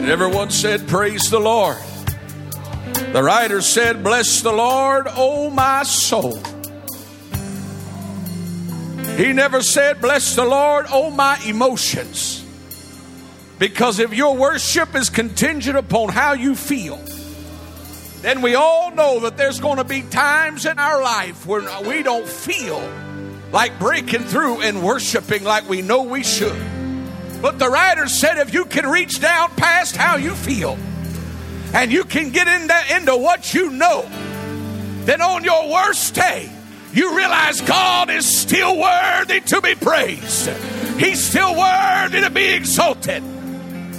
And everyone said, praise the Lord. The writer said, bless the Lord, O my soul. He never said, bless the Lord, O my emotions. Because if your worship is contingent upon how you feel, then we all know that there's going to be times in our life where we don't feel like breaking through and worshiping like we know we should. But the writer said, if you can reach down past how you feel and you can get into what you know, then on your worst day, you realize God is still worthy to be praised. He's still worthy to be exalted.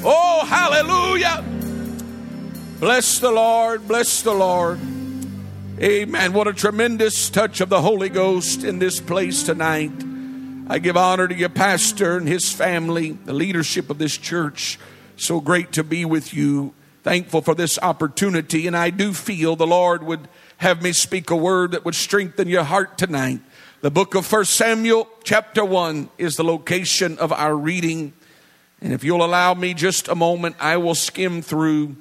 Oh, hallelujah. Bless the Lord, bless the Lord. Amen. What a tremendous touch of the Holy Ghost in this place tonight. I give honor to your pastor and his family, the leadership of this church. So great to be with you. Thankful for this opportunity. And I do feel the Lord would have me speak a word that would strengthen your heart tonight. The book of 1 Samuel chapter 1 is the location of our reading. And if you'll allow me just a moment, I will skim through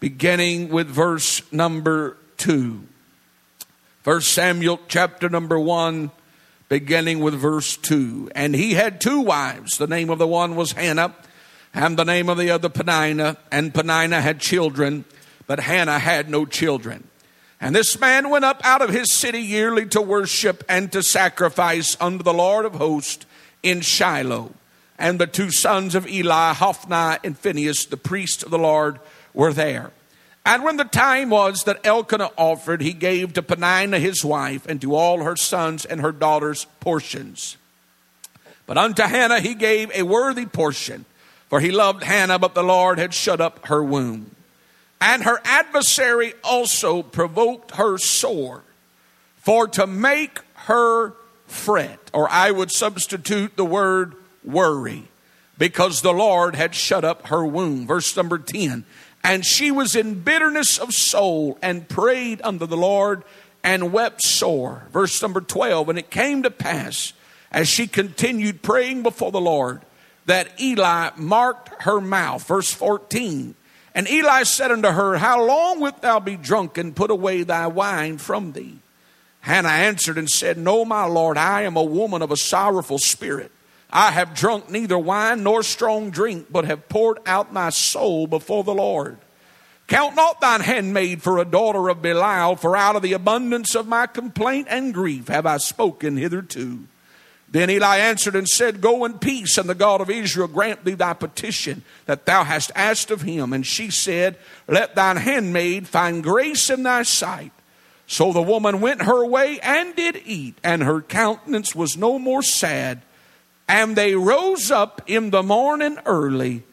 beginning with verse number 2. 1 Samuel chapter number 1, beginning with verse 2. And he had two wives. The name of the one was Hannah, and the name of the other Peninnah. And Peninnah had children, but Hannah had no children. And this man went up out of his city yearly to worship and to sacrifice unto the Lord of hosts in Shiloh. And the two sons of Eli, Hophni and Phinehas, the priests of the Lord, were there. And when the time was that Elkanah offered, he gave to Peninnah his wife and to all her sons and her daughters portions. But unto Hannah he gave a worthy portion, for he loved Hannah, but the Lord had shut up her womb. And her adversary also provoked her sore, for to make her fret, or I would substitute the word worry, because the Lord had shut up her womb. Verse number 10. And she was in bitterness of soul and prayed unto the Lord and wept sore. Verse number 12. And it came to pass, as she continued praying before the Lord, that Eli marked her mouth. Verse 14. And Eli said unto her, how long wilt thou be drunken? Put away thy wine from thee. Hannah answered and said, no, my Lord, I am a woman of a sorrowful spirit. I have drunk neither wine nor strong drink, but have poured out my soul before the Lord. Count not thine handmaid for a daughter of Belial, for out of the abundance of my complaint and grief have I spoken hitherto. Then Eli answered and said, go in peace, and the God of Israel grant thee thy petition that thou hast asked of him. And she said, let thine handmaid find grace in thy sight. So the woman went her way and did eat, and her countenance was no more sad. And they rose up in the morning early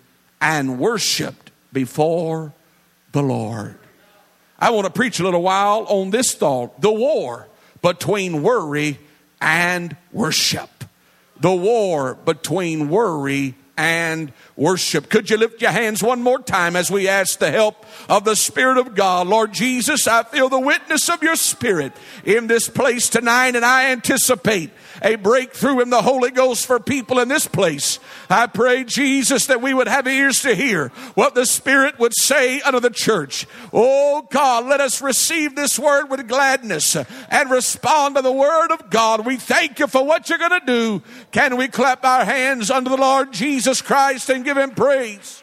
and worshiped before the Lord. I want to preach a little while on this thought, the war between worry and worship. The war between worry and worship. Could you lift your hands one more time as we ask the help of the Spirit of God? Lord Jesus, I feel the witness of your Spirit in this place tonight, and I anticipate a breakthrough in the Holy Ghost for people in this place. I pray, Jesus, that we would have ears to hear what the Spirit would say unto the church. Oh, God, let us receive this word with gladness and respond to the word of God. We thank you for what you're going to do. Can we clap our hands unto the Lord Jesus Christ and give him praise?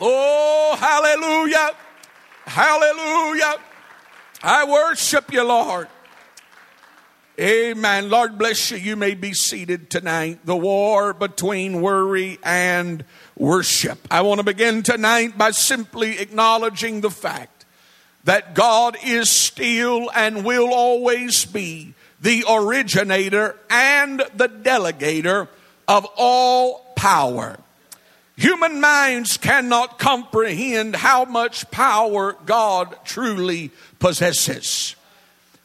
Oh, hallelujah. Hallelujah. I worship you, Lord. Amen. Lord bless you. You may be seated tonight. The war between worry and worship. I want to begin tonight by simply acknowledging the fact that God is still and will always be the originator and the delegator of all power. Human minds cannot comprehend how much power God truly possesses.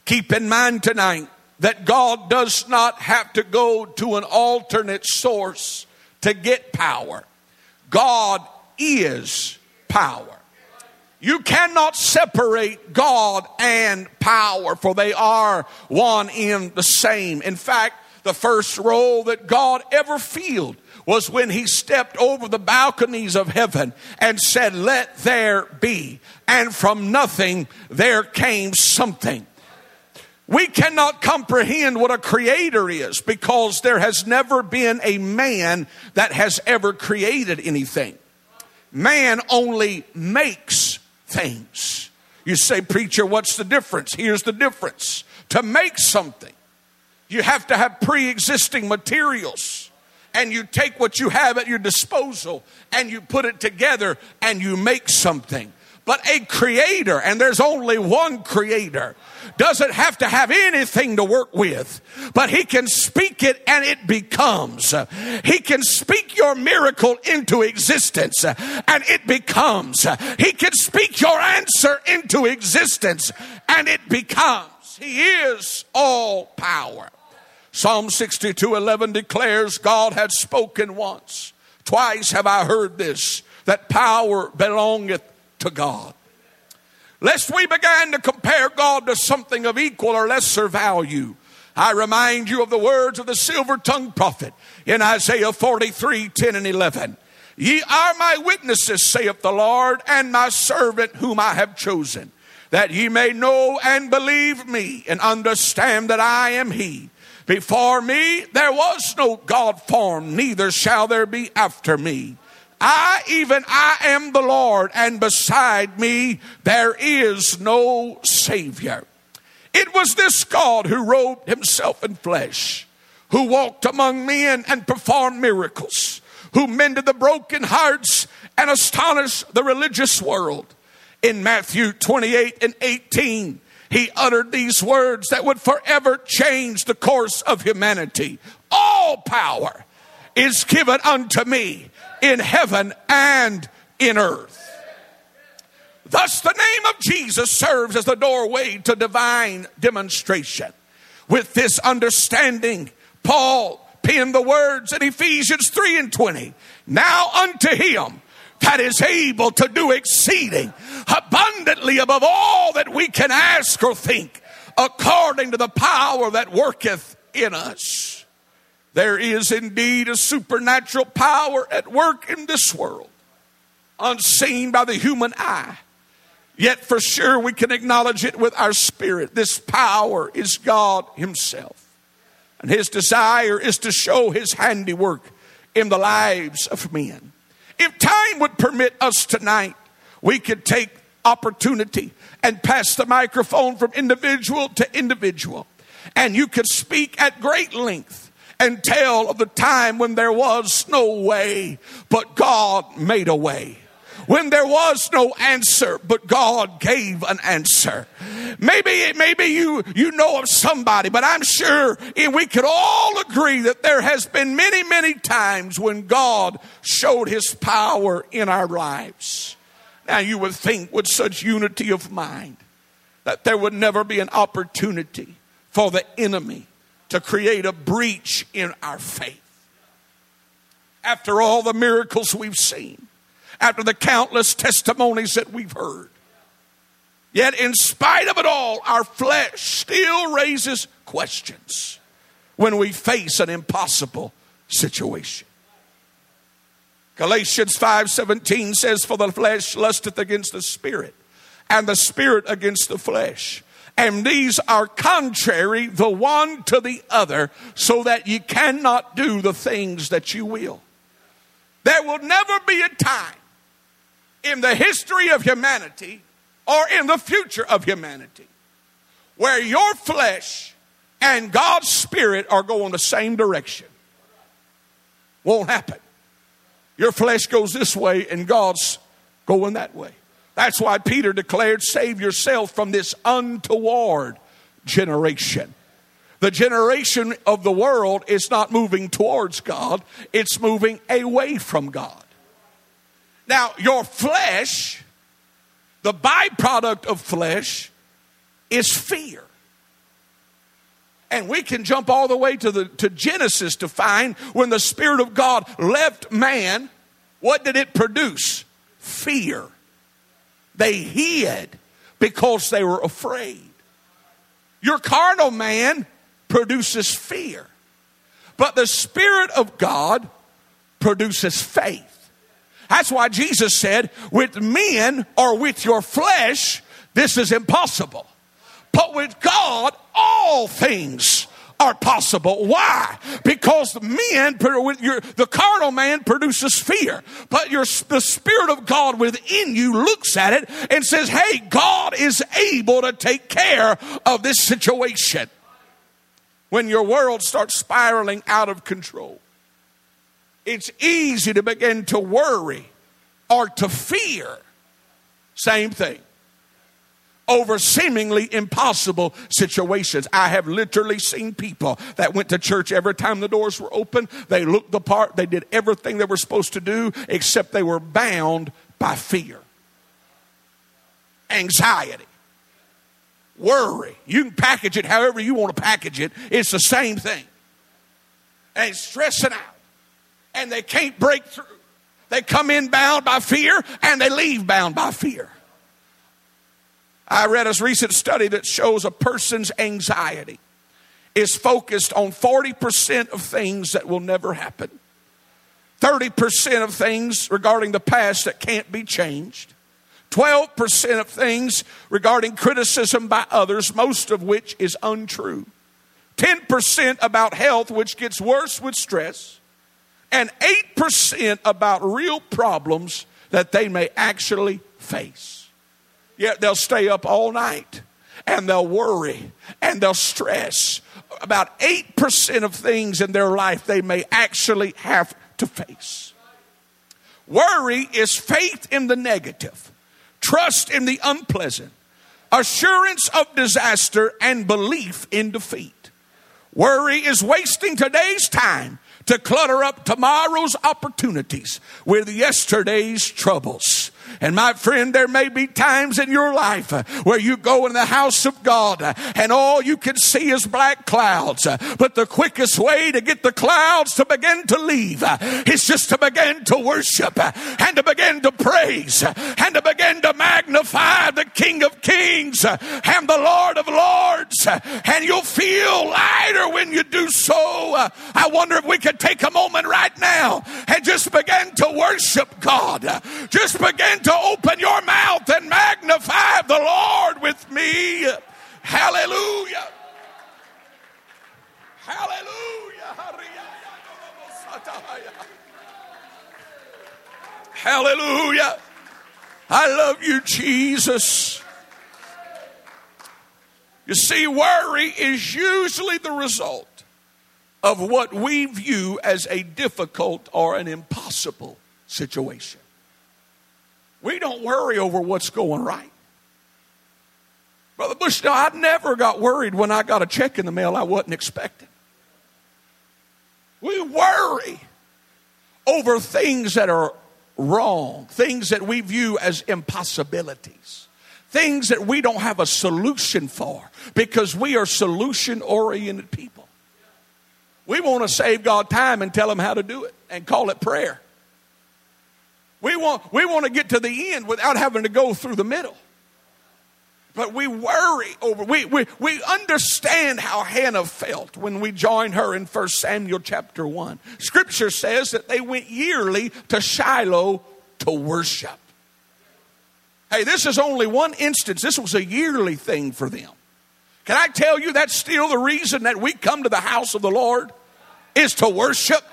Keep in mind tonight that God does not have to go to an alternate source to get power. God is power. You cannot separate God and power, for they are one in the same. In fact, The first role that God ever filled was when he stepped over the balconies of heaven and said, "Let there be." And from nothing, there came something. We cannot comprehend what a creator is because there has never been a man that has ever created anything. Man only makes things. You say, "Preacher, what's the difference?" Here's the difference. To make something, you have to have pre-existing materials. And you take what you have at your disposal and you put it together and you make something. But a creator, and there's only one creator, doesn't have to have anything to work with, but he can speak it and it becomes. He can speak your miracle into existence and it becomes. He can speak your answer into existence and it becomes. He is all power. Psalm 62:11 declares, "God had spoken once, twice have I heard this, that power belongeth to God." Lest we begin to compare God to something of equal or lesser value, I remind you of the words of the silver-tongued prophet in Isaiah 43:10-11. "Ye are my witnesses, saith the Lord, and my servant whom I have chosen, that ye may know and believe me, and understand that I am he. Before me there was no God formed, neither shall there be after me. I, even I, am the Lord, and beside me there is no Savior." It was this God who robed himself in flesh, who walked among men and performed miracles, who mended the broken hearts and astonished the religious world. In Matthew 28:18, he uttered these words that would forever change the course of humanity. "All power is given unto me in heaven and in earth." Thus, the name of Jesus serves as the doorway to divine demonstration. With this understanding, Paul penned the words in Ephesians 3:20. "Now unto him that is able to do exceeding abundantly above all that we can ask or think, according to the power that worketh in us." There is indeed a supernatural power at work in this world, unseen by the human eye. Yet for sure we can acknowledge it with our spirit. This power is God himself. And his desire is to show his handiwork in the lives of men. If time would permit us tonight, we could take opportunity and pass the microphone from individual to individual. And you could speak at great length and tell of the time when there was no way, but God made a way. When there was no answer, but God gave an answer. Maybe you know of somebody, but I'm sure we could all agree that there has been many, many times when God showed his power in our lives. Now you would think with such unity of mind that there would never be an opportunity for the enemy to create a breach in our faith. After all the miracles we've seen, after the countless testimonies that we've heard, yet in spite of it all, our flesh still raises questions when we face an impossible situation. Galatians 5:17 says, "For the flesh lusteth against the spirit, and the spirit against the flesh. And these are contrary the one to the other, so that you cannot do the things that you will." There will never be a time in the history of humanity or in the future of humanity where your flesh and God's spirit are going the same direction. Won't happen. Your flesh goes this way and God's going that way. That's why Peter declared, "Save yourself from this untoward generation." The generation of the world is not moving towards God. It's moving away from God. Now, your flesh, the byproduct of flesh, is fear. And we can jump all the way to Genesis to find when the Spirit of God left man, what did it produce? Fear. They hid because they were afraid. Your carnal man produces fear. But the Spirit of God produces faith. That's why Jesus said, with men or with your flesh, this is impossible. But with God, all things are possible. Why? Because the carnal man produces fear, but the Spirit of God within you looks at it and says, hey, God is able to take care of this situation. When your world starts spiraling out of control, it's easy to begin to worry or to fear. Same thing. Over seemingly impossible situations. I have literally seen people that went to church every time the doors were open. They looked the part. They did everything they were supposed to do, except they were bound by fear, anxiety, worry. You can package it however you want to package it. It's the same thing. And it's stressing out. And they can't break through. They come in bound by fear and they leave bound by fear. I read a recent study that shows a person's anxiety is focused on 40% of things that will never happen, 30% of things regarding the past that can't be changed, 12% of things regarding criticism by others, most of which is untrue, 10% about health, which gets worse with stress, and 8% about real problems that they may actually face. Yet they'll stay up all night and they'll worry and they'll stress about 8% of things in their life they may actually have to face. Worry is faith in the negative, trust in the unpleasant, assurance of disaster, and belief in defeat. Worry is wasting today's time to clutter up tomorrow's opportunities with yesterday's troubles. And my friend, there may be times in your life where you go in the house of God and all you can see is black clouds. But the quickest way to get the clouds to begin to leave is just to begin to worship and to begin to praise and to begin to magnify the King of Kings and the Lord of Lords. And you'll feel lighter when you do so. I wonder if we could take a moment right now and just begin to worship God. Just begin to open your mouth and magnify the Lord with me. Hallelujah. Hallelujah. Hallelujah. I love you, Jesus. You see, worry is usually the result of what we view as a difficult or an impossible situation. We don't worry over what's going right. Brother Bush, no, I never got worried when I got a check in the mail I wasn't expecting. We worry over things that are wrong, things that we view as impossibilities, things that we don't have a solution for, because we are solution-oriented people. We want to save God time and tell him how to do it and call it prayer. We want to get to the end without having to go through the middle. But we worry over, we understand how Hannah felt when we joined her in 1 Samuel chapter 1. Scripture says that they went yearly to Shiloh to worship. Hey, this is only one instance. This was a yearly thing for them. Can I tell you that's still the reason that we come to the house of the Lord is to worship?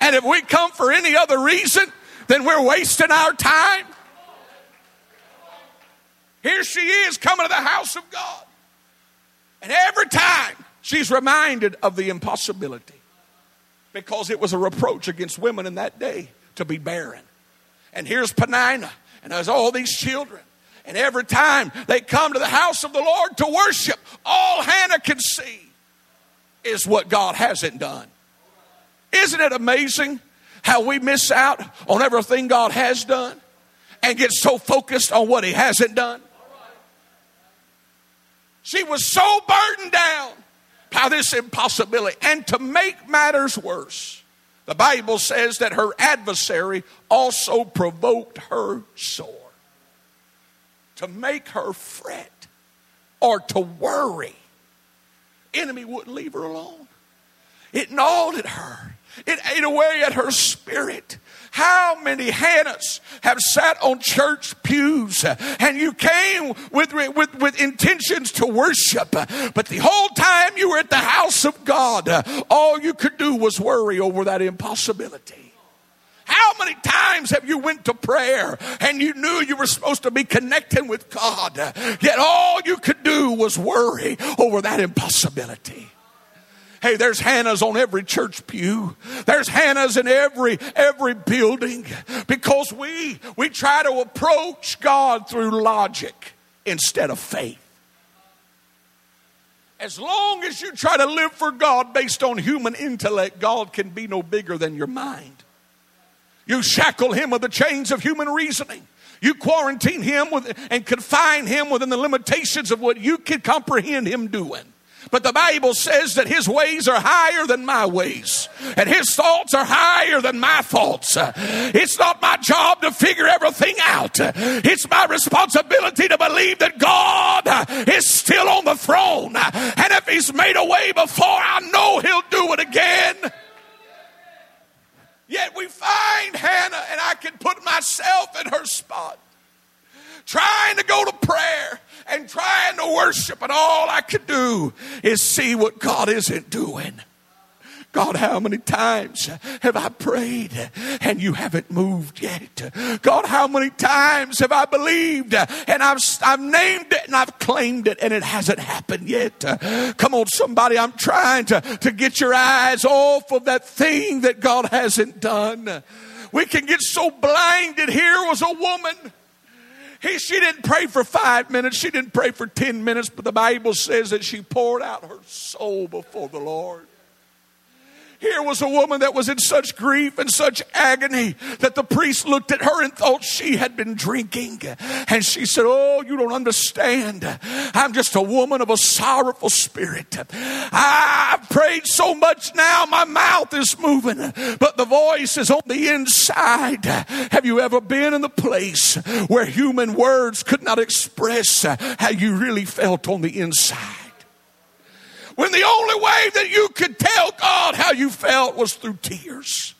And if we come for any other reason, then we're wasting our time. Here she is coming to the house of God. And every time she's reminded of the impossibility, because it was a reproach against women in that day to be barren. And here's Penina, and there's all these children. And every time they come to the house of the Lord to worship, all Hannah can see is what God hasn't done. Isn't it amazing how we miss out on everything God has done and get so focused on what he hasn't done? She was so burdened down by this impossibility. And to make matters worse, the Bible says that her adversary also provoked her sore. To make her fret or to worry. Enemy wouldn't leave her alone. It gnawed at her. It ate away at her spirit. How many Hannahs have sat on church pews, and you came with intentions to worship, but the whole time you were at the house of God, all you could do was worry over that impossibility? How many times have you went to prayer and you knew you were supposed to be connecting with God, yet all you could do was worry over that impossibility? Hey, there's Hannahs on every church pew. There's Hannahs in every building, because we try to approach God through logic instead of faith. As long as you try to live for God based on human intellect, God can be no bigger than your mind. You shackle him with the chains of human reasoning. You quarantine him and confine him within the limitations of what you can comprehend him doing. But the Bible says that his ways are higher than my ways, and his thoughts are higher than my thoughts. It's not my job to figure everything out. It's my responsibility to believe that God is still on the throne. And if he's made a way before, I know he'll do it again. Yet we find Hannah, and I can put myself in her spot, trying to go to prayer and trying to worship, and all I could do is see what God isn't doing. God, how many times have I prayed and you haven't moved yet? God, how many times have I believed and I've named it and I've claimed it and it hasn't happened yet? Come on, somebody, I'm trying to get your eyes off of that thing that God hasn't done. We can get so blinded. Here was a woman. She didn't pray for 5 minutes. She didn't pray for 10 minutes. But the Bible says that she poured out her soul before the Lord. Here was a woman that was in such grief and such agony that the priest looked at her and thought she had been drinking. And she said, "Oh, you don't understand. I'm just a woman of a sorrowful spirit. I've prayed so much now, my mouth is moving, but the voice is on the inside." Have you ever been in the place where human words could not express how you really felt on the inside? When the only way that you could tell God how you felt was through tears,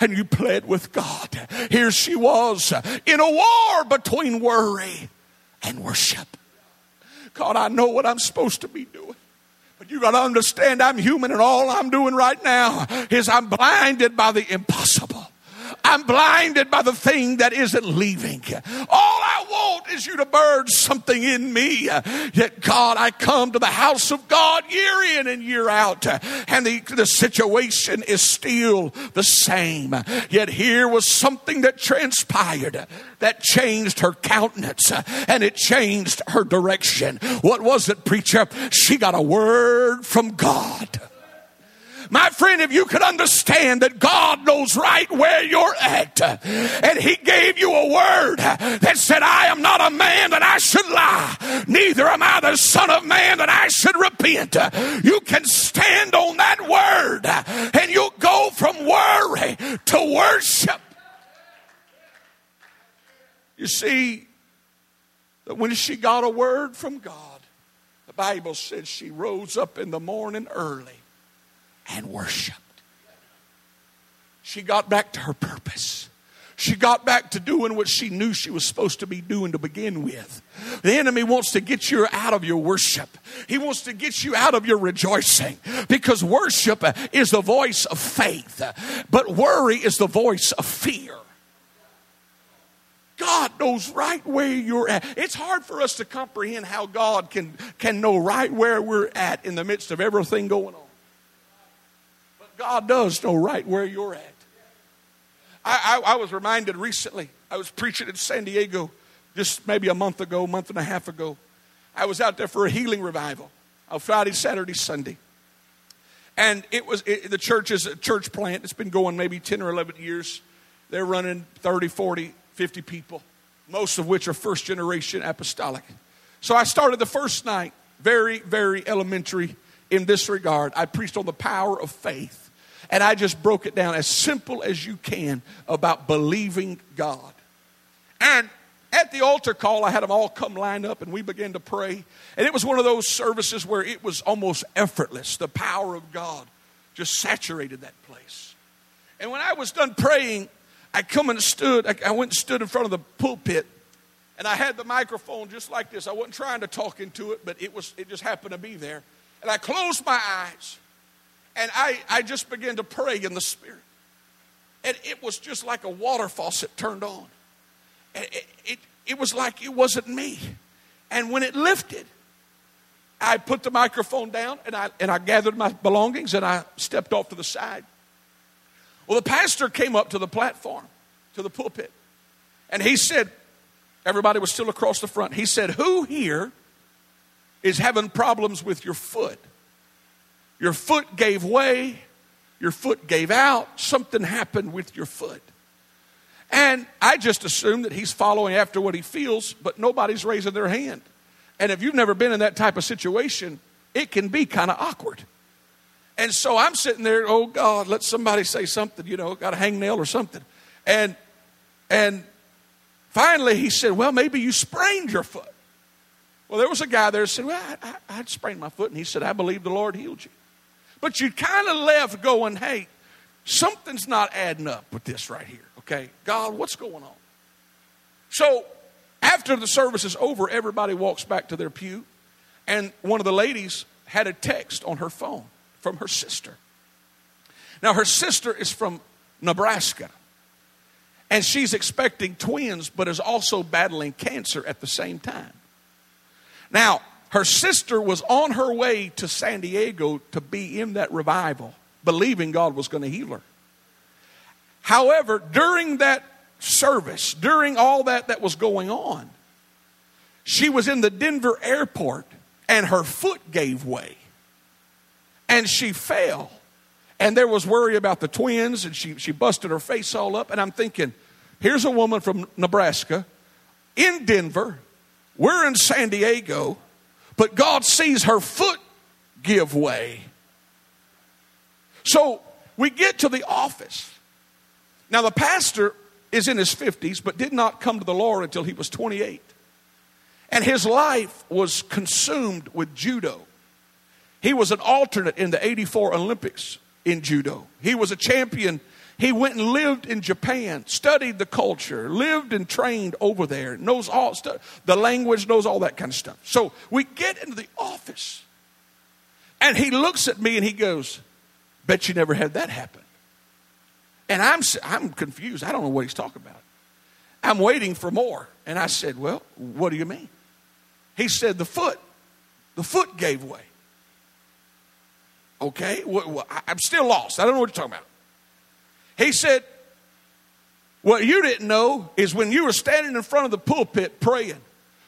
and you pled with God. Here she was in a war between worry and worship. God, I know what I'm supposed to be doing. But you got to understand, I'm human, and all I'm doing right now is I'm blinded by the impossible. I'm blinded by the thing that isn't leaving. All I want is you to burn something in me. Yet, God, I come to the house of God year in and year out, and the situation is still the same. Yet here was something that transpired that changed her countenance, and it changed her direction. What was it, preacher? She got a word from God. My friend, if you could understand that God knows right where you're at, and he gave you a word that said, "I am not a man that I should lie, neither am I the son of man that I should repent," you can stand on that word, and you'll go from worry to worship. You see, that when she got a word from God, the Bible says she rose up in the morning early and worshiped. She got back to her purpose. She got back to doing what she knew she was supposed to be doing to begin with. The enemy wants to get you out of your worship. He wants to get you out of your rejoicing, because worship is the voice of faith, but worry is the voice of fear. God knows right where you're at. It's hard for us to comprehend how God can know right where we're at in the midst of everything going on. God does know right where you're at. I was reminded recently, I was preaching in San Diego just maybe a month and a half ago. I was out there for a healing revival on Friday, Saturday, Sunday. And the church is a church plant. It's been going maybe 10 or 11 years. They're running 30, 40, 50 people, most of which are first generation apostolic. So I started the first night, very, very elementary in this regard. I preached on the power of faith. And I just broke it down as simple as you can about believing God. And at the altar call, I had them all come line up and we began to pray. And it was one of those services where it was almost effortless, the power of God just saturated that place. And when I was done praying, I went and stood in front of the pulpit, and I had the microphone just like this. I wasn't trying to talk into it, but it just happened to be there. And I closed my eyes, and I just began to pray in the Spirit. And it was just like a water faucet turned on. And it was like it wasn't me. And when it lifted, I put the microphone down, and I gathered my belongings, and I stepped off to the side. Well, the pastor came up to the platform, to the pulpit, and he said, everybody was still across the front. He said, who here is having problems with your foot? Your foot gave way. Your foot gave out. Something happened with your foot. And I just assume that he's following after what he feels, but nobody's raising their hand. And if you've never been in that type of situation, it can be kind of awkward. And so I'm sitting there, oh God, let somebody say something, got a hangnail or something. And finally he said, well, maybe you sprained your foot. Well, there was a guy there who said, well, I'd sprained my foot. And he said, I believe the Lord healed you. But you kind of left going, hey, something's not adding up with this right here. Okay, God, what's going on? So after the service is over, everybody walks back to their pew. And one of the ladies had a text on her phone from her sister. Now, her sister is from Nebraska, and she's expecting twins, but is also battling cancer at the same time. Now, her sister was on her way to San Diego to be in that revival, believing God was going to heal her. However, during that service, during all that was going on, she was in the Denver airport, and her foot gave way. And she fell, and there was worry about the twins, and she busted her face all up. And I'm thinking, here's a woman from Nebraska, in Denver, we're in San Diego, but God sees her foot give way. So we get to the office. Now the pastor is in his 50s, but did not come to the Lord until he was 28. And his life was consumed with judo. He was an alternate in the 84 Olympics in judo. He was a champion. He went and lived in Japan, studied the culture, lived and trained over there, knows all stuff, the language, knows all that kind of stuff. So we get into the office, and he looks at me and he goes, bet you never had that happen. And I'm confused. I don't know what he's talking about. I'm waiting for more. And I said, well, what do you mean? He said, the foot gave way. Okay, well, I'm still lost. I don't know what you're talking about. He said, what you didn't know is when you were standing in front of the pulpit praying,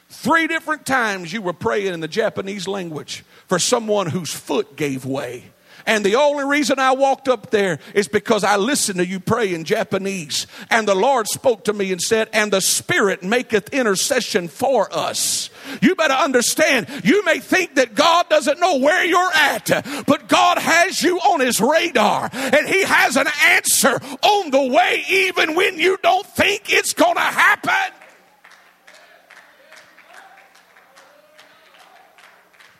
3 different times you were praying in the Japanese language for someone whose foot gave way. And the only reason I walked up there is because I listened to you pray in Japanese. And the Lord spoke to me and said, and the Spirit maketh intercession for us. You better understand, you may think that God doesn't know where you're at, but God has you on his radar, and he has an answer on the way even when you don't think it's going to happen.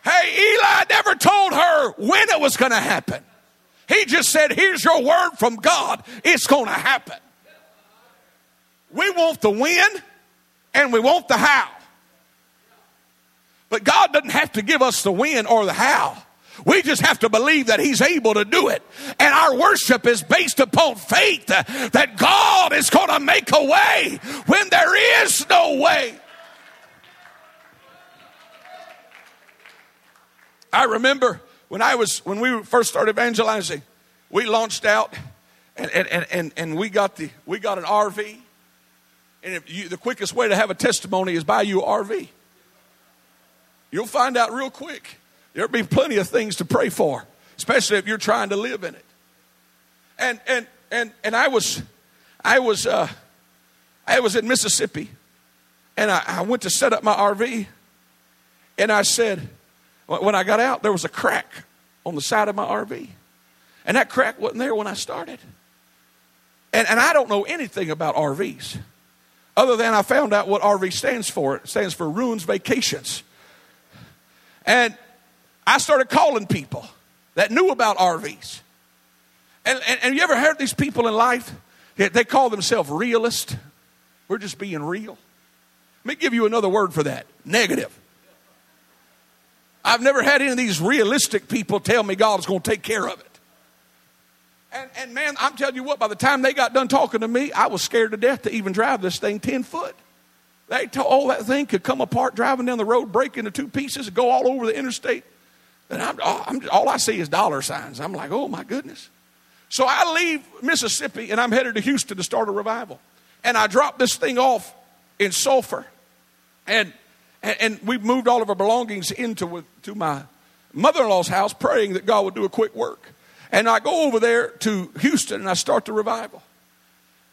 Hey, Eli never told her when it was going to happen. He just said, here's your word from God. It's going to happen. We want the when and we want the how. But God doesn't have to give us the when or the how. We just have to believe that he's able to do it. And our worship is based upon faith that God is going to make a way when there is no way. I remember when we first started evangelizing, we launched out and we got an RV. And the quickest way to have a testimony is buy you an RV. You'll find out real quick. There'll be plenty of things to pray for, especially if you're trying to live in it. And I was in Mississippi, and I went to set up my RV, and I said, when I got out, there was a crack on the side of my RV. And that crack wasn't there when I started. And I don't know anything about RVs, other than I found out what RV stands for. It stands for Ruins Vacations. And I started calling people that knew about RVs. And you ever heard these people in life? They call themselves realist. We're just being real. Let me give you another word for that. Negative. I've never had any of these realistic people tell me God's going to take care of it. And man, I'm telling you what, by the time they got done talking to me, I was scared to death to even drive this thing 10 foot. They told, oh, that thing could come apart driving down the road, break into two pieces, and go all over the interstate. And all I see is dollar signs. I'm like, oh, my goodness. So I leave Mississippi, and I'm headed to Houston to start a revival. And I dropped this thing off in Sulphur. And we moved all of our belongings to my mother-in-law's house, praying that God would do a quick work. And I go over there to Houston, and I start the revival.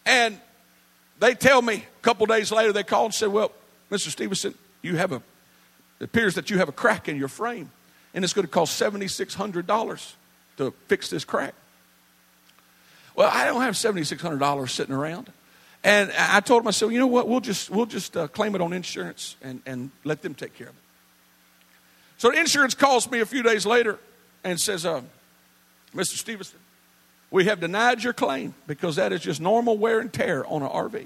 And they tell me, a couple days later, they called and said, well, Mr. Stevenson, it appears that you have a crack in your frame, and it's going to cost $7,600 to fix this crack. Well, I don't have $7,600 sitting around. And I told him, I said, you know what, we'll just claim it on insurance and let them take care of it. So the insurance calls me a few days later and says, Mr. Stevenson, we have denied your claim because that is just normal wear and tear on an RV.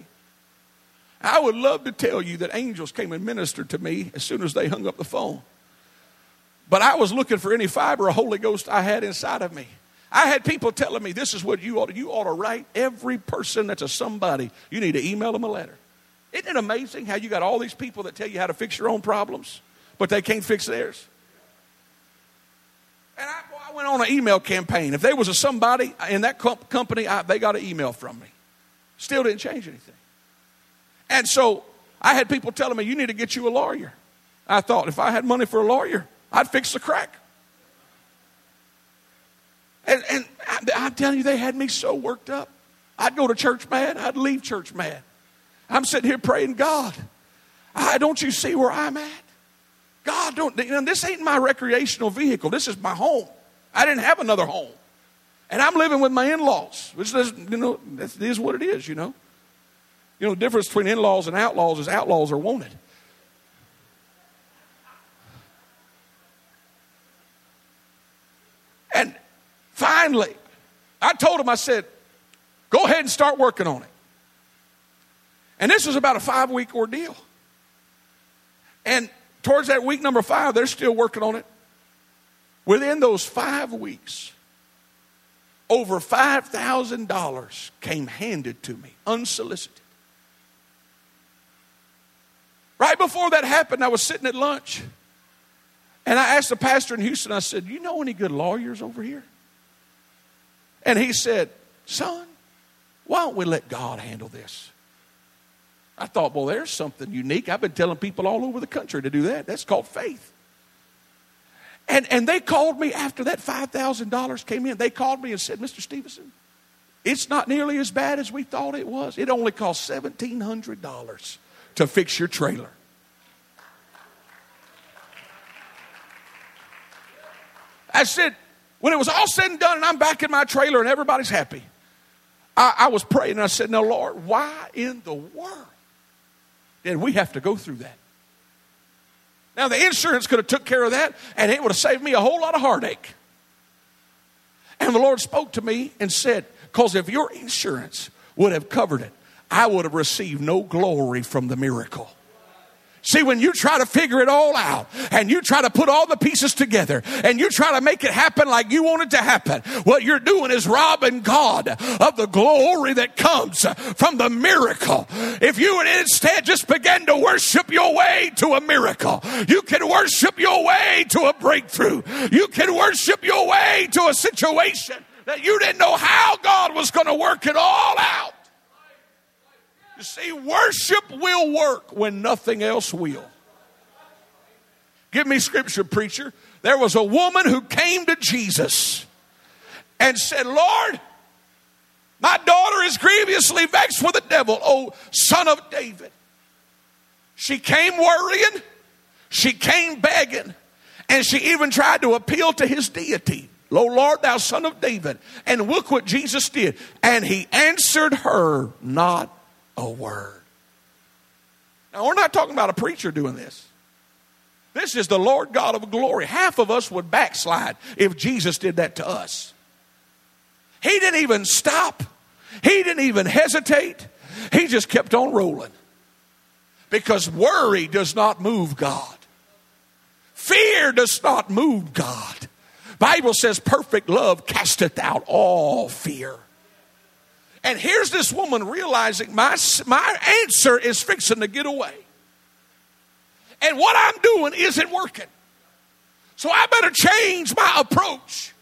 I would love to tell you that angels came and ministered to me as soon as they hung up the phone. But I was looking for any fiber of Holy Ghost I had inside of me. I had people telling me, this is what you ought to write every person that's a somebody. You need to email them a letter. Isn't it amazing how you got all these people that tell you how to fix your own problems, but they can't fix theirs? And I went on an email campaign. If there was a somebody in that company, they got an email from me. Still didn't change anything. And so I had people telling me, you need to get you a lawyer. I thought, if I had money for a lawyer, I'd fix the crack. And I'm telling you, they had me so worked up. I'd go to church mad. I'd leave church mad. I'm sitting here praying, God, don't you see where I'm at? God, this ain't my recreational vehicle. This is my home. I didn't have another home. And I'm living with my in-laws, which is what it is, you know. You know, the difference between in-laws and outlaws is outlaws are wanted. And finally, I told him, I said, go ahead and start working on it. And this was about a 5-week ordeal. And towards that week number 5, they're still working on it. Within those 5 weeks, over $5,000 came handed to me, unsolicited. Right before that happened, I was sitting at lunch. And I asked the pastor in Houston, I said, you know any good lawyers over here? And he said, son, why don't we let God handle this? I thought, well, there's something unique. I've been telling people all over the country to do that. That's called faith. And they called me after that $5,000 came in. They called me and said, Mr. Stevenson, it's not nearly as bad as we thought it was. It only cost $1,700 to fix your trailer. I said, when it was all said and done and I'm back in my trailer and everybody's happy, I was praying and I said, now, Lord, why in the world did we have to go through that? Now, the insurance could have took care of that and it would have saved me a whole lot of heartache. And the Lord spoke to me and said, because if your insurance would have covered it, I would have received no glory from the miracle. See, when you try to figure it all out and you try to put all the pieces together and you try to make it happen like you want it to happen, what you're doing is robbing God of the glory that comes from the miracle. If you would instead just begin to worship your way to a miracle, you can worship your way to a breakthrough. You can worship your way to a situation that you didn't know how God was going to work it all out. You see, worship will work when nothing else will. Give me scripture, preacher. There was a woman who came to Jesus and said, Lord, my daughter is grievously vexed with the devil, O Son of David. She came worrying. She came begging. And she even tried to appeal to his deity. Lo, Lord, thou Son of David. And look what Jesus did. And he answered her not a word. Now, we're not talking about a preacher doing this. This is the Lord God of glory. Half of us would backslide if Jesus did that to us. He didn't even stop. He didn't even hesitate. He just kept on rolling. Because worry does not move God. Fear does not move God. Bible says perfect love casteth out all fear. And here's this woman realizing my answer is fixing to get away. And what I'm doing isn't working. So I better change my approach,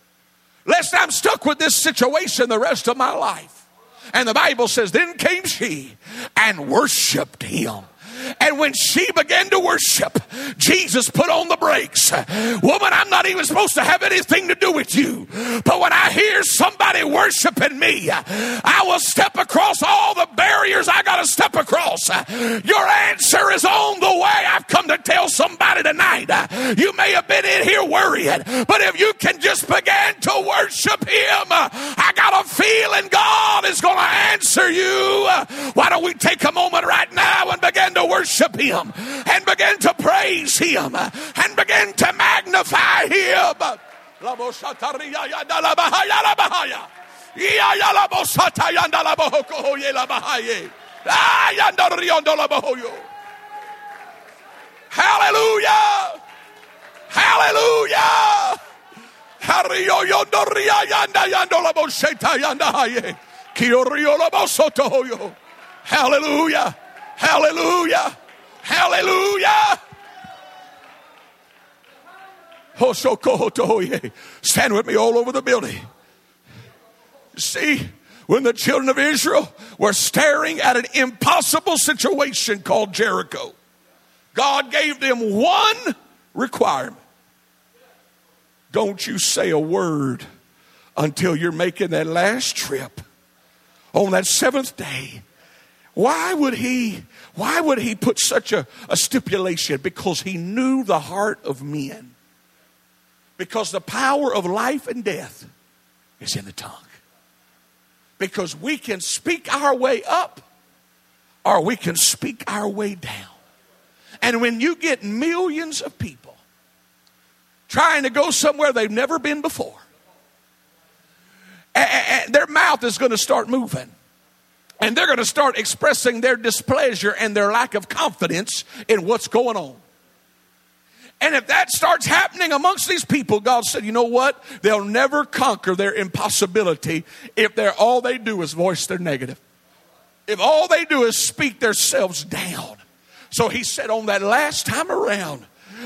lest I'm stuck with this situation the rest of my life. And the Bible says, then came she and worshiped him. And when she began to worship, Jesus put on the brakes. Woman, I'm not even supposed to have anything to do with you. But when I hear somebody worshiping me, I will step across all the barriers I got to step across. Your answer is on the way. I've come to tell somebody tonight, you may have been in here worrying, but if you can just begin to worship him, I got a feeling God is going to answer you. Why don't we take a moment right now and begin to worship him and begin to praise him and begin to magnify him. Hallelujah! Hallelujah! Hallelujah! Hallelujah! Hallelujah! Stand with me all over the building. See, when the children of Israel were staring at an impossible situation called Jericho, God gave them one requirement. Don't you say a word until you're making that last trip on that seventh day. Why would he put such a stipulation? Because he knew the heart of men. Because the power of life and death is in the tongue. Because we can speak our way up or we can speak our way down. And when you get millions of people trying to go somewhere they've never been before, and their mouth is going to start moving. And they're going to start expressing their displeasure and their lack of confidence in what's going on. And if that starts happening amongst these people, God said, you know what? They'll never conquer their impossibility if all they do is voice their negative. If all they do is speak themselves down. So he said on that last time around,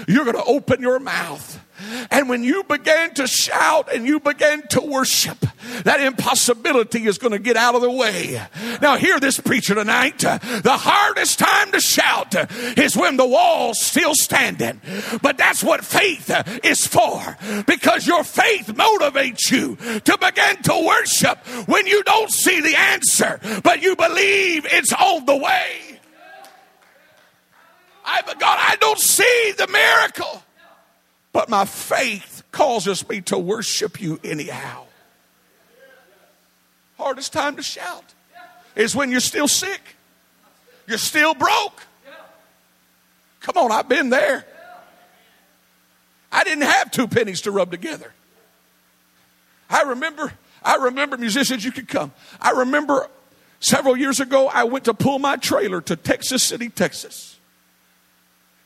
you're going to open your mouth. And when you began to shout and you began to worship, that impossibility is going to get out of the way. Now hear this preacher tonight. The hardest time to shout is when the wall's still standing. But that's what faith is for. Because your faith motivates you to begin to worship when you don't see the answer, but you believe it's on the way. God, I don't see the miracle. But my faith causes me to worship you anyhow. Hardest time to shout is when you're still sick. You're still broke. Come on, I've been there. I didn't have 2 pennies to rub together. I remember musicians, you could come. I remember several years ago, I went to pull my trailer to Texas City, Texas.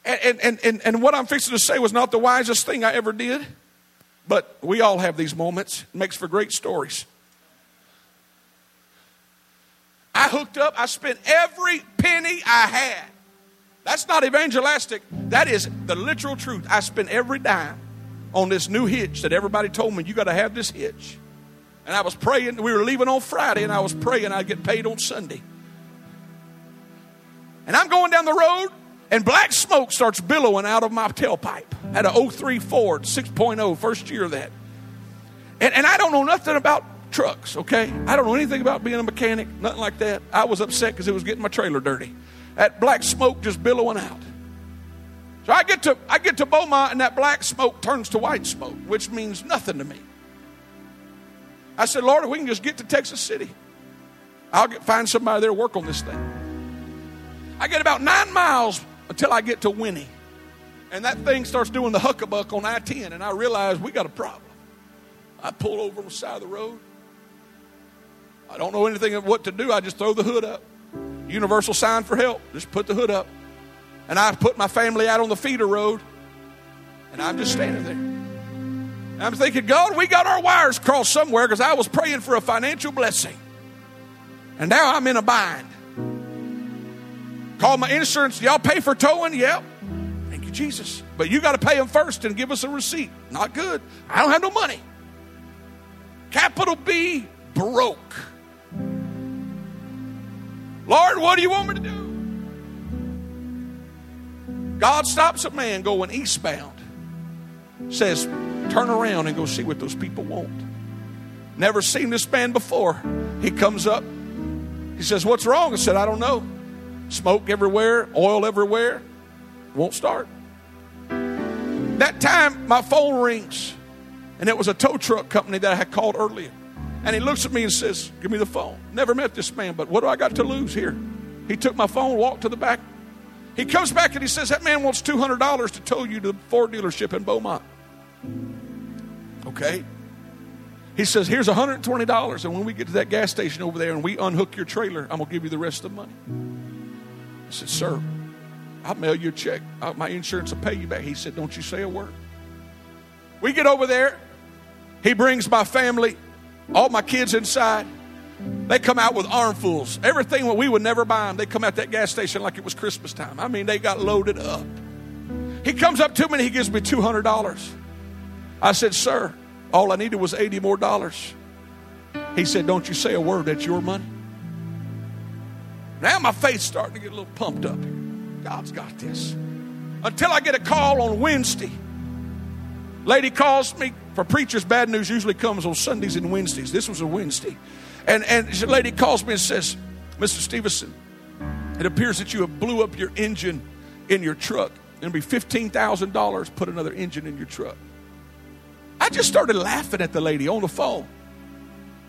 And what I'm fixing to say was not the wisest thing I ever did. But we all have these moments. It makes for great stories. I hooked up. I spent every penny I had. That's not evangelistic. That is the literal truth. I spent every dime on this new hitch that everybody told me, you got to have this hitch. And I was praying. We were leaving on Friday, and I was praying I'd get paid on Sunday. And I'm going down the road. And black smoke starts billowing out of my tailpipe. I had an 03 Ford, 6.0, first year of that. And I don't know nothing about trucks, okay? I don't know anything about being a mechanic, nothing like that. I was upset because it was getting my trailer dirty. That black smoke just billowing out. So I get to Beaumont, and that black smoke turns to white smoke, which means nothing to me. I said, Lord, if we can just get to Texas City, I'll find somebody there to work on this thing. I get about 9 miles until I get to Winnie. And that thing starts doing the huckabuck on I-10. And I realize we got a problem. I pull over on the side of the road. I don't know anything of what to do. I just throw the hood up. Universal sign for help. Just put the hood up. And I put my family out on the feeder road. And I'm just standing there. And I'm thinking, God, we got our wires crossed somewhere, because I was praying for a financial blessing. And now I'm in a bind. Call my insurance. Y'all pay for towing? Yep. Thank you, Jesus. But you got to pay them first and give us a receipt. Not good. I don't have no money. Capital B, broke. Lord, what do you want me to do? God stops a man going eastbound. Says, turn around and go see what those people want. Never seen this man before. He comes up. He says, what's wrong? I said, I don't know. Smoke everywhere, oil everywhere. Won't start. That time, my phone rings. And it was a tow truck company that I had called earlier. And he looks at me and says, give me the phone. Never met this man, but what do I got to lose here? He took my phone, walked to the back. He comes back and he says, that man wants $200 to tow you to the Ford dealership in Beaumont. Okay. He says, here's $120. And when we get to that gas station over there and we unhook your trailer, I'm going to give you the rest of the money. I said, sir, I'll mail you a check. My insurance will pay you back. He said, don't you say a word. We get over there. He brings my family, all my kids inside. They come out with armfuls. Everything we would never buy them. They come out that gas station like it was Christmas time. I mean, they got loaded up. He comes up to me and he gives me $200. I said, sir, all I needed was $80 more. He said, don't you say a word. That's your money. Now my faith's starting to get a little pumped up. God's got this. Until I get a call on Wednesday. Lady calls me. For preachers, bad news usually comes on Sundays and Wednesdays. This was a Wednesday. And the lady calls me and says, Mr. Stevenson, it appears that you have blew up your engine in your truck. It'll be $15,000. Put another engine in your truck. I just started laughing at the lady on the phone.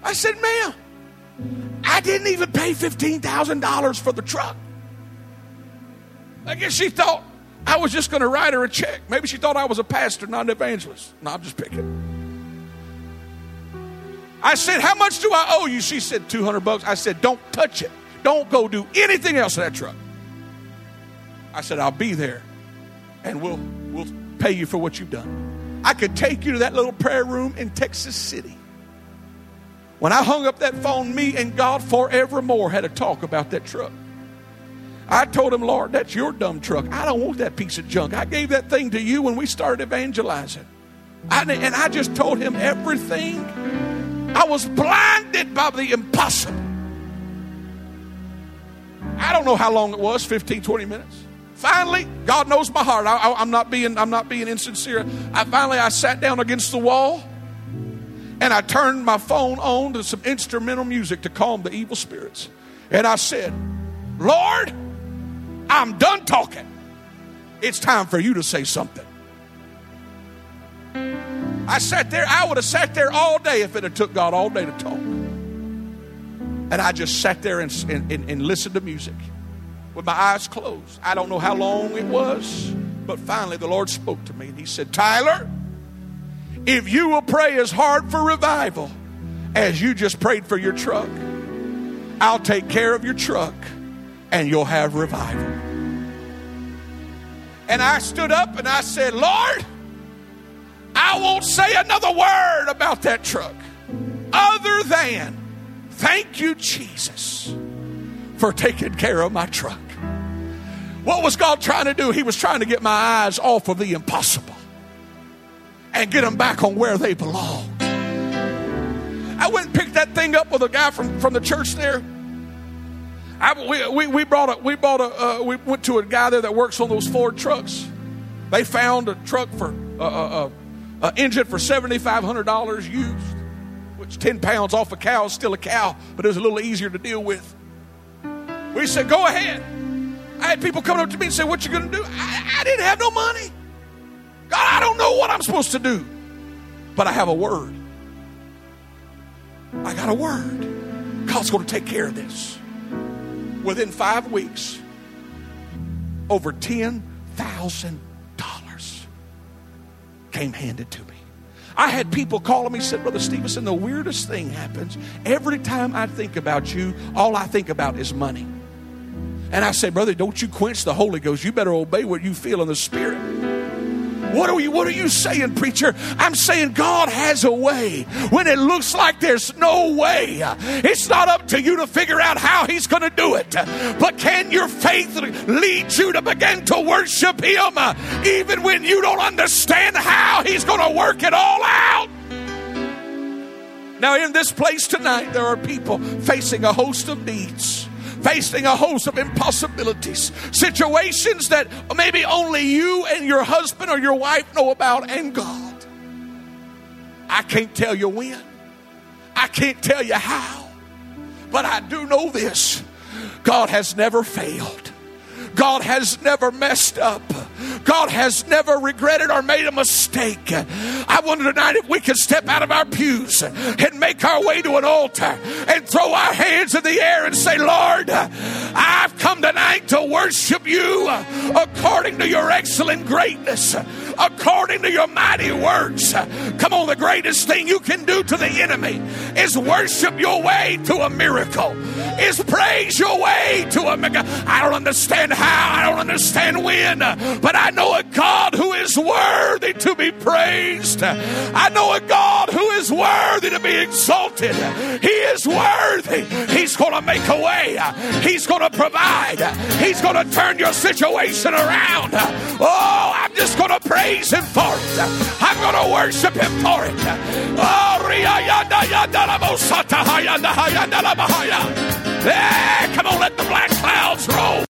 I said, ma'am, I didn't even pay $15,000 for the truck. I guess she thought I was just going to write her a check. Maybe she thought I was a pastor, not an evangelist. No, I'm just picking. I said, how much do I owe you? She said, $200. I said, don't touch it. Don't go do anything else to that truck. I said, I'll be there, and we'll pay you for what you've done. I could take you to that little prayer room in Texas City. When I hung up that phone, me and God forevermore had a talk about that truck. I told him, Lord, that's your dumb truck. I don't want that piece of junk. I gave that thing to you when we started evangelizing. And I just told him everything. I was blinded by the impossible. I don't know how long it was, 15, 20 minutes. Finally, God knows my heart. I'm not being insincere. I finally sat down against the wall. And I turned my phone on to some instrumental music to calm the evil spirits. And I said, Lord, I'm done talking. It's time for you to say something. I sat there. I would have sat there all day if it had took God all day to talk. And I just sat there and listened to music with my eyes closed. I don't know how long it was, but finally the Lord spoke to me. And he said, Tyler, if you will pray as hard for revival as you just prayed for your truck, I'll take care of your truck and you'll have revival. And I stood up and I said, Lord, I won't say another word about that truck other than thank you, Jesus, for taking care of my truck. What was God trying to do? He was trying to get my eyes off of the impossible and get them back on where they belong. I went and picked that thing up with a guy from the church there. We went to a guy there that works on those Ford trucks. They found a truck for an engine for $7,500 used, which 10 pounds off a cow is still a cow, but it was a little easier to deal with. We said, go ahead. I had people coming up to me and say, what you going to do? I didn't have no money. God, I don't know what I'm supposed to do, but I have a word. I got a word. God's going to take care of this. Within 5 weeks, over $10,000 came handed to me. I had people calling me and said, Brother Stevenson, the weirdest thing happens. Every time I think about you, all I think about is money. And I said, brother, don't you quench the Holy Ghost. You better obey what you feel in the Spirit. What are you saying, preacher? I'm saying God has a way when it looks like there's no way. It's not up to you to figure out how he's going to do it. But can your faith lead you to begin to worship him even when you don't understand how he's going to work it all out? Now in this place tonight, there are people facing a host of needs, facing a host of impossibilities, situations that maybe only you and your husband or your wife know about, and God. I can't tell you when. I can't tell you how. But I do know this. God has never failed. God has never messed up. God has never regretted or made a mistake. I wonder tonight if we can step out of our pews and make our way to an altar and throw our hands in the air and say, Lord, I've come tonight to worship you according to your excellent greatness, according to your mighty works. Come on, the greatest thing you can do to the enemy is worship your way to a miracle, is praise your way to a miracle. I don't understand how, I don't understand when, but I know a God who is worthy to be praised. I know a God who is worthy to be exalted. He is worthy. He's going to make a way. He's going to provide. He's going to turn your situation around. Oh, I'm just going to praise him for it. I'm going to worship him for it. Oh, come on, let the black clouds roll.